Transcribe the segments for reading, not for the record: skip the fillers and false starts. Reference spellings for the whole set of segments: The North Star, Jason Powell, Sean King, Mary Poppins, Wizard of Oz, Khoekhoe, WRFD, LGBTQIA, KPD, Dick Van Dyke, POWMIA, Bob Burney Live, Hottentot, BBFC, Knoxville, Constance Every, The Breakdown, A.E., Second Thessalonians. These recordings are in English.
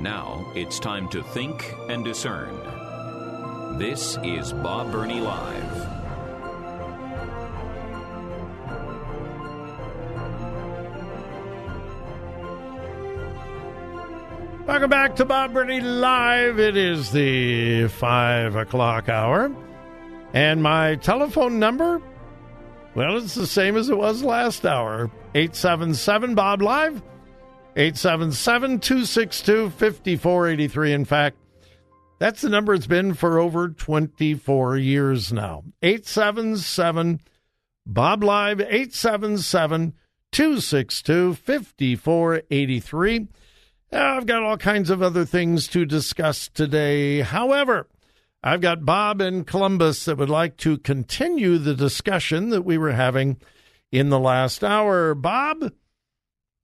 Now it's time to think and discern. This is Bob Burney Live. Welcome back to Bob Burney Live. It is the 5 o'clock hour. And my telephone number, well, it's the same as it was last hour. 877-BOB-LIVE. 877-262-5483. In fact, that's the number it's been for over 24 years now. 877-BOB-LIVE, 877-262-5483. I've got all kinds of other things to discuss today. However, I've got Bob in Columbus that would like to continue the discussion that we were having in the last hour. Bob?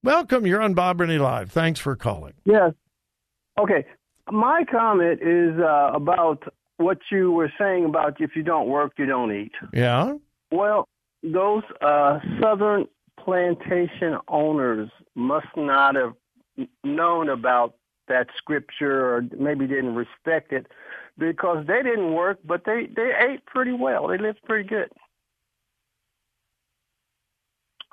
Welcome. You're on Bob Burney Live. Thanks for calling. Yes. Okay. My comment is about what you were saying about if you don't work, you don't eat. Yeah. Well, those southern plantation owners must not have known about that scripture or maybe didn't respect it because they didn't work, but they ate pretty well. They lived pretty good.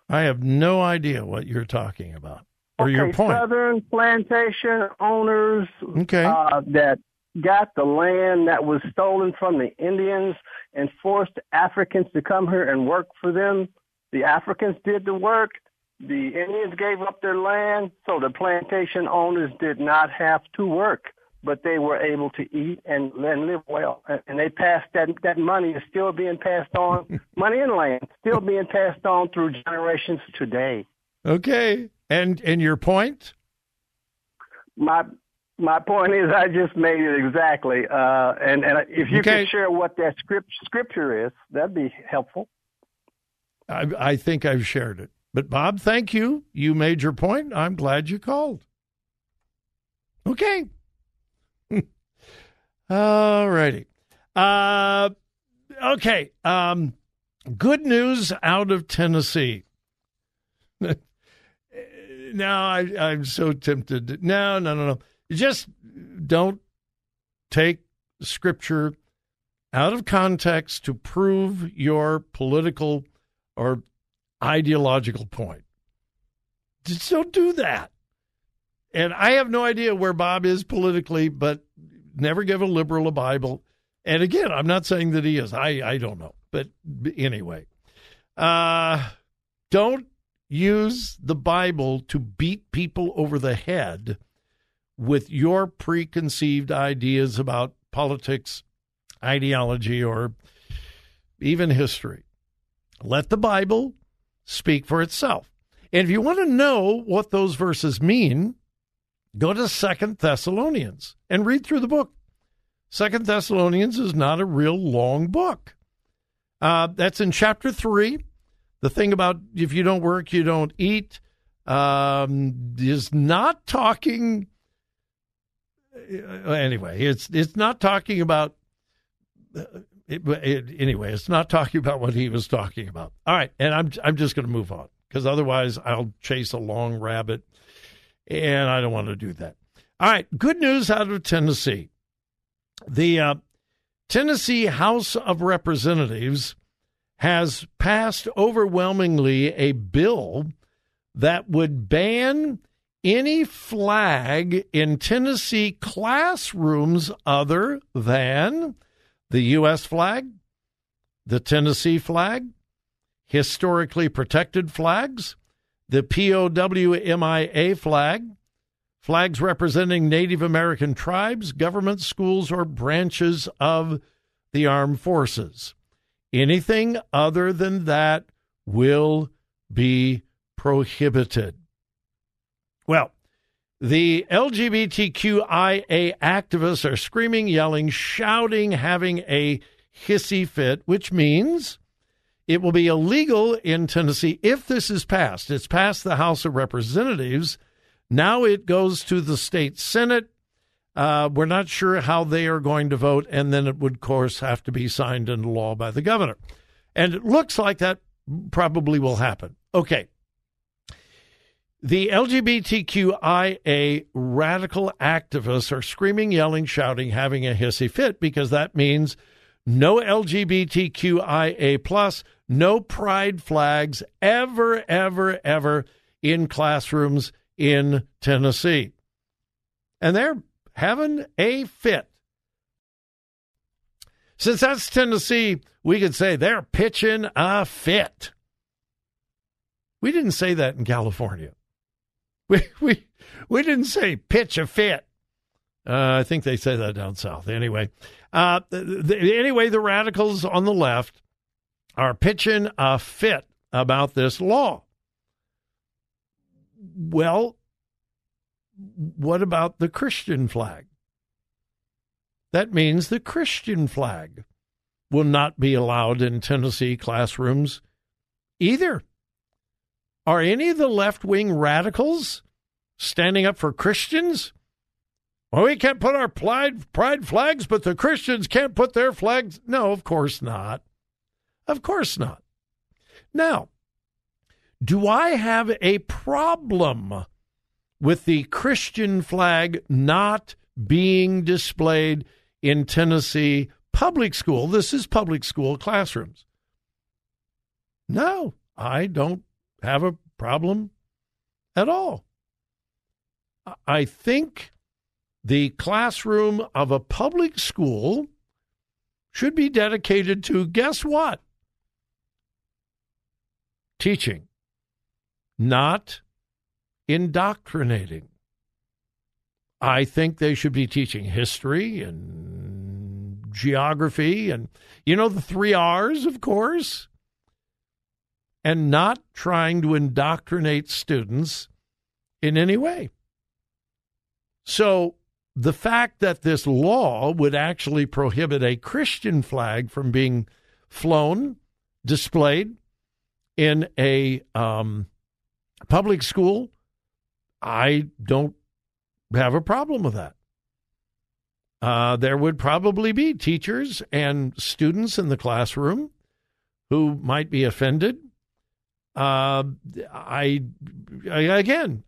I have no idea what you're talking about or your point. Southern plantation owners that got the land that was stolen from the Indians and forced Africans to come here and work for them. The Africans did the work. The Indians gave up their land, so the plantation owners did not have to work, but they were able to eat and live well. And they passed that money is still being passed on, money and land, still being passed on through generations today. Okay. And your point? My point is I just made it exactly. And if you could share what that scripture is, that'd be helpful. I think I've shared it. But, Bob, thank you. You made your point. I'm glad you called. Okay. All righty. Okay. Good news out of Tennessee. Now, I'm so tempted. No. Just don't take scripture out of context to prove your political or ideological point. Just don't do that. And I have no idea where Bob is politically, but never give a liberal a Bible. And again, I'm not saying that he is. I don't know. But anyway, don't use the Bible to beat people over the head with your preconceived ideas about politics, ideology, or even history. Let the Bible speak for itself. And if you want to know what those verses mean, go to Second Thessalonians and read through the book. Second Thessalonians is not a real long book. That's in chapter 3. The thing about if you don't work, you don't eat is not talking. Anyway, it's not talking about. It's not talking about what he was talking about. All right, and I'm just going to move on because otherwise I'll chase a long rabbit. And I don't want to do that. All right, good news out of Tennessee. The Tennessee House of Representatives has passed overwhelmingly a bill that would ban any flag in Tennessee classrooms other than the U.S. flag, the Tennessee flag, historically protected flags, the POWMIA flag, flags representing Native American tribes, government schools, or branches of the armed forces. Anything other than that will be prohibited. Well, The LGBTQIA activists are screaming, yelling, shouting, having a hissy fit, which means it will be illegal in Tennessee if this is passed. It's passed the House of Representatives. Now it goes to the state Senate. We're not sure how they are going to vote, and then it would, of course, have to be signed into law by the governor. And it looks like that probably will happen. Okay. The LGBTQIA radical activists are screaming, yelling, shouting, having a hissy fit, because that means no LGBTQIA+, no pride flags ever in classrooms in Tennessee. And they're having a fit. Since that's Tennessee, we could say they're pitching a fit. We didn't say that in California. We didn't say pitch a fit. I think they say that down south. Anyway, the radicals on the left are pitching a fit about this law. Well, what about the Christian flag? That means the Christian flag will not be allowed in Tennessee classrooms either. Are any of the left-wing radicals standing up for Christians? Well, we can't put our pride flags, but the Christians can't put their flags. No, of course not. Of course not. Now, do I have a problem with the Christian flag not being displayed in Tennessee public school? This is public school classrooms. No, I don't have a problem at all. I think the classroom of a public school should be dedicated to, guess what? Teaching, not indoctrinating. I think they should be teaching history and geography and, the 3 R's, of course, and not trying to indoctrinate students in any way. So the fact that this law would actually prohibit a Christian flag from being flown, displayed in a public school, I don't have a problem with that. There would probably be teachers and students in the classroom who might be offended. I don't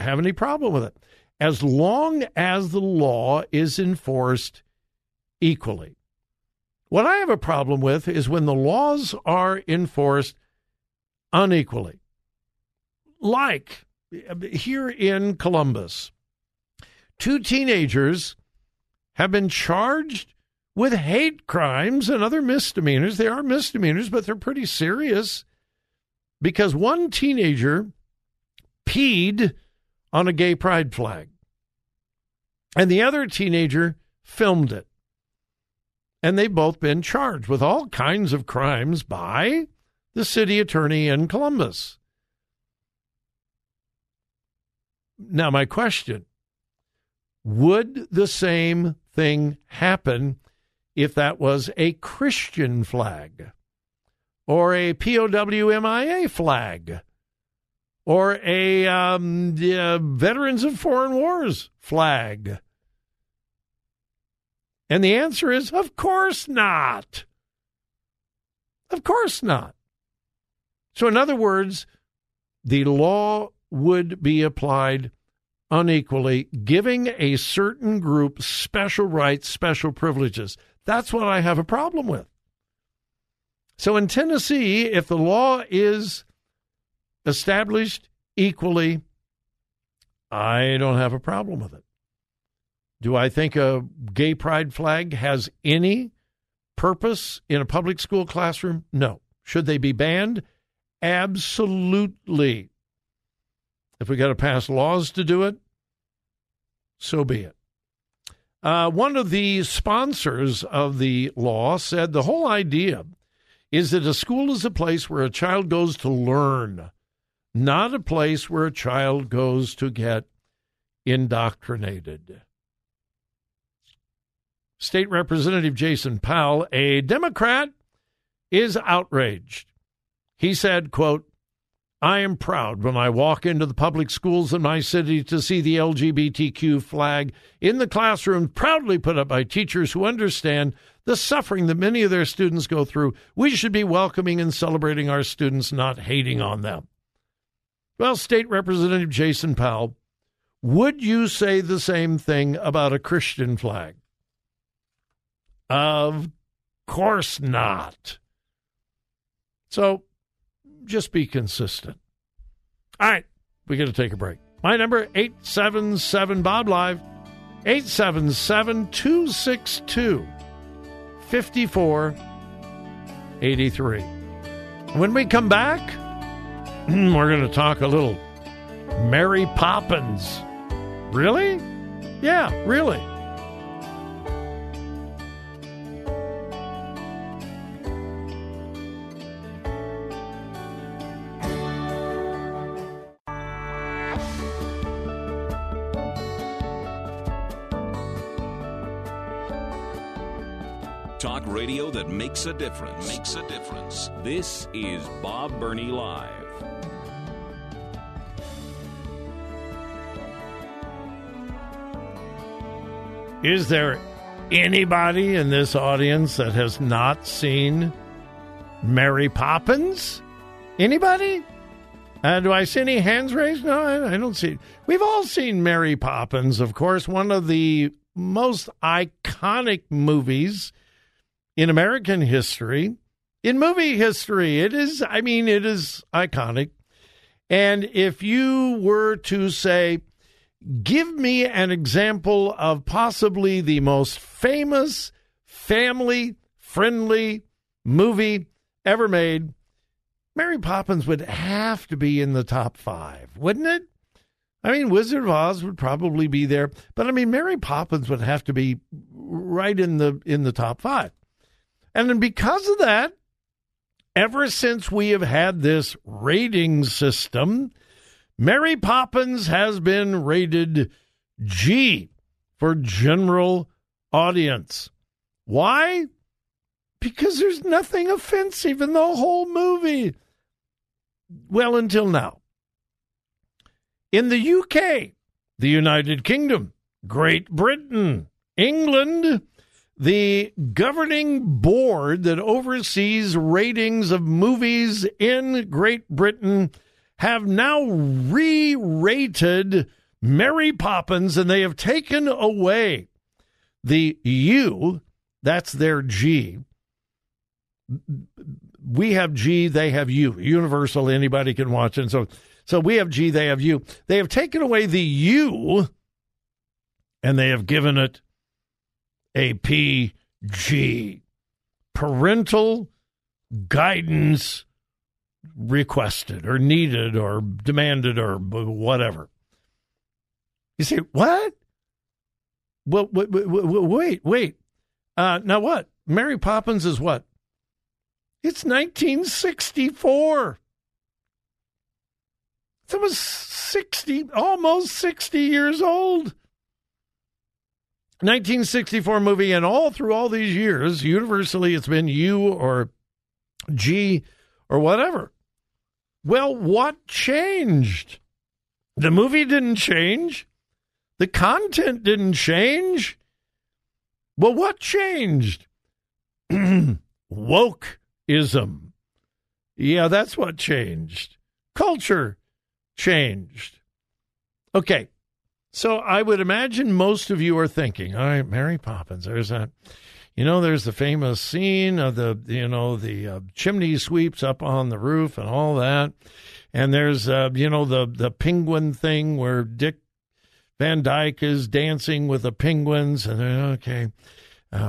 have any problem with it. As long as the law is enforced equally. What I have a problem with is when the laws are enforced unequally. Like here in Columbus, 2 teenagers have been charged with hate crimes and other misdemeanors. They are misdemeanors, but they're pretty serious because one teenager peed on a gay pride flag. And the other teenager filmed it. And they've both been charged with all kinds of crimes by the city attorney in Columbus. Now, my question, would the same thing happen if that was a Christian flag or a POWMIA flag or a Veterans of Foreign Wars flag? And the answer is, of course not. Of course not. So in other words, the law would be applied unequally, giving a certain group special rights, special privileges. That's what I have a problem with. So in Tennessee, if the law is established equally, I don't have a problem with it. Do I think a gay pride flag has any purpose in a public school classroom? No. Should they be banned? Absolutely. If we got to pass laws to do it, so be it. One of the sponsors of the law said the whole idea is that a school is a place where a child goes to learn, not a place where a child goes to get indoctrinated. State Representative Jason Powell, a Democrat, is outraged. He said, quote, "I am proud when I walk into the public schools in my city to see the LGBTQ flag in the classroom proudly put up by teachers who understand the suffering that many of their students go through. We should be welcoming and celebrating our students, not hating on them." Well, State Representative Jason Powell, would you say the same thing about a Christian flag? Of course not. So just be consistent. All right, we got to take a break. My number, 877-BOB-LIVE, 877-262-5483. When we come back, we're going to talk a little Mary Poppins. Really? Yeah, really. Talk radio that makes a difference. Makes a difference. This is Bob Burney Live. Is there anybody in this audience that has not seen Mary Poppins? Anybody? Do I see any hands raised? No, I don't see. We've all seen Mary Poppins, of course, one of the most iconic movies in American history, in movie history. It is iconic. And if you were to say, give me an example of possibly the most famous family-friendly movie ever made, Mary Poppins would have to be in the top five, wouldn't it? I mean, Wizard of Oz would probably be there, but I mean, Mary Poppins would have to be right in the top five. And then because of that, ever since we have had this rating system, Mary Poppins has been rated G for general audience. Why? Because there's nothing offensive in the whole movie. Well, until now. In the UK, the United Kingdom, Great Britain, England, the governing board that oversees ratings of movies in Great Britain have now re-rated Mary Poppins, and they have taken away the U, that's their G. We have G, they have U. Universal, anybody can watch it. And so we have G, they have U. They have taken away the U, and they have given it a PG, parental guidance requested or needed or demanded or whatever. You say, what? Well, wait. Now what? Mary Poppins is what? It's 1964. It was almost 60 years old. 1964 movie, and through all these years, universally it's been U or G or whatever. Well, what changed? The movie didn't change. The content didn't change. Well, what changed? Wokeism. Yeah, that's what changed. Culture changed. Okay. So I would imagine most of you are thinking, all right, Mary Poppins, there's that, there's the famous scene of the chimney sweeps up on the roof and all that. And there's, the penguin thing where Dick Van Dyke is dancing with the penguins. And okay,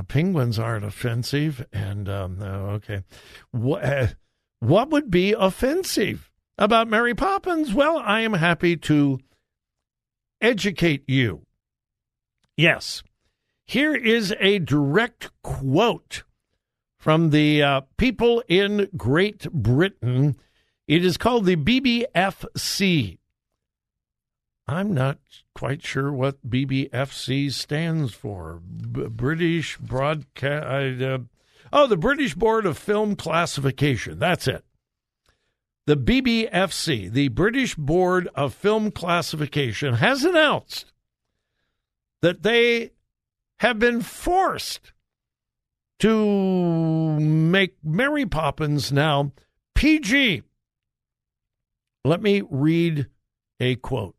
penguins aren't offensive. And okay, what would be offensive about Mary Poppins? Well, I am happy to educate you. Yes. Here is a direct quote from the people in Great Britain. It is called the BBFC. I'm not quite sure what BBFC stands for. British Broadcast... the British Board of Film Classification. That's it. The BBFC, the British Board of Film Classification, has announced that they have been forced to make Mary Poppins now PG. Let me read a quote.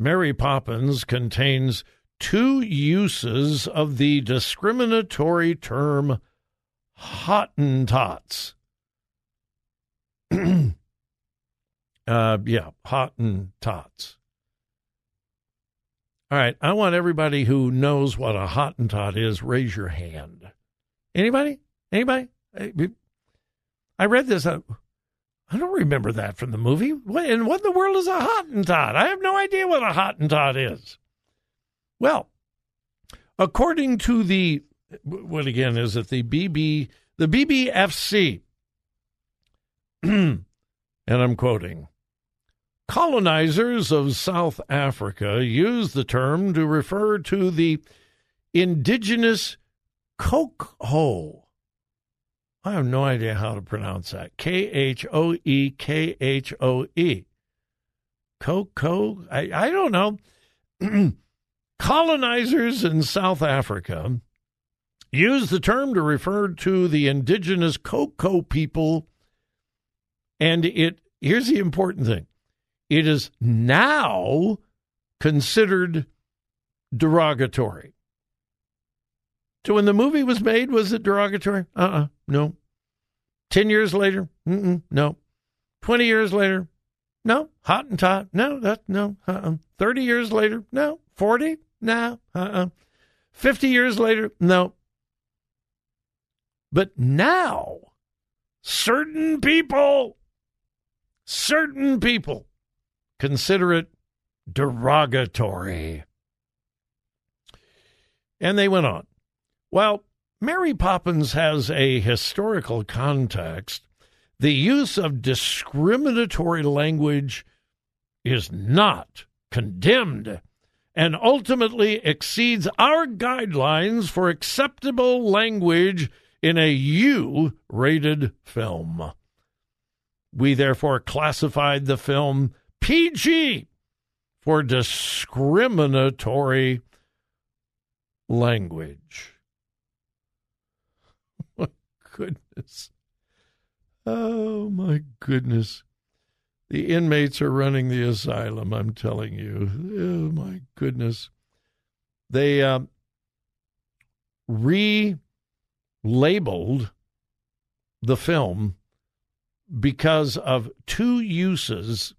Mary Poppins contains two uses of the discriminatory term Hottentots. Hottentots. All right, I want everybody who knows what a Hottentot is, raise your hand. Anybody? I read this. I don't remember that from the movie. And what in the world is a Hottentot? I have no idea what a Hottentot is. Well, according to the BBFC, and I'm quoting, colonizers of South Africa used the term to refer to the indigenous Khoekhoe. I have no idea how to pronounce that. Khoekhoe. Khoekhoe? I don't know. Colonizers in South Africa used the term to refer to the indigenous Khoekhoe people, and here's the important thing, it is now considered derogatory. So when the movie was made, was it derogatory? No. 10 years later? No. 20 years later? No. Hottentot? No. That, no. 30 years later? No. 40? No. 50 years later? No. But now, certain people consider it derogatory. And they went on. While Mary Poppins has a historical context, the use of discriminatory language is not condemned and ultimately exceeds our guidelines for acceptable language in a U-rated film. We therefore classified the film PG for discriminatory language. Goodness. Oh, my goodness. The inmates are running the asylum, I'm telling you. Oh, my goodness. They relabeled the film because of two uses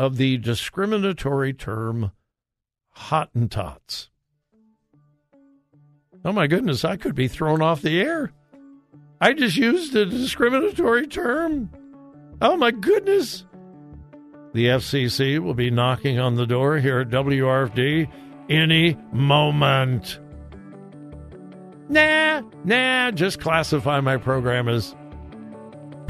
of the discriminatory term Hottentots. Oh, my goodness, I could be thrown off the air. I just used a discriminatory term. Oh, my goodness. The FCC will be knocking on the door here at WRFD any moment. Nah, just classify my program as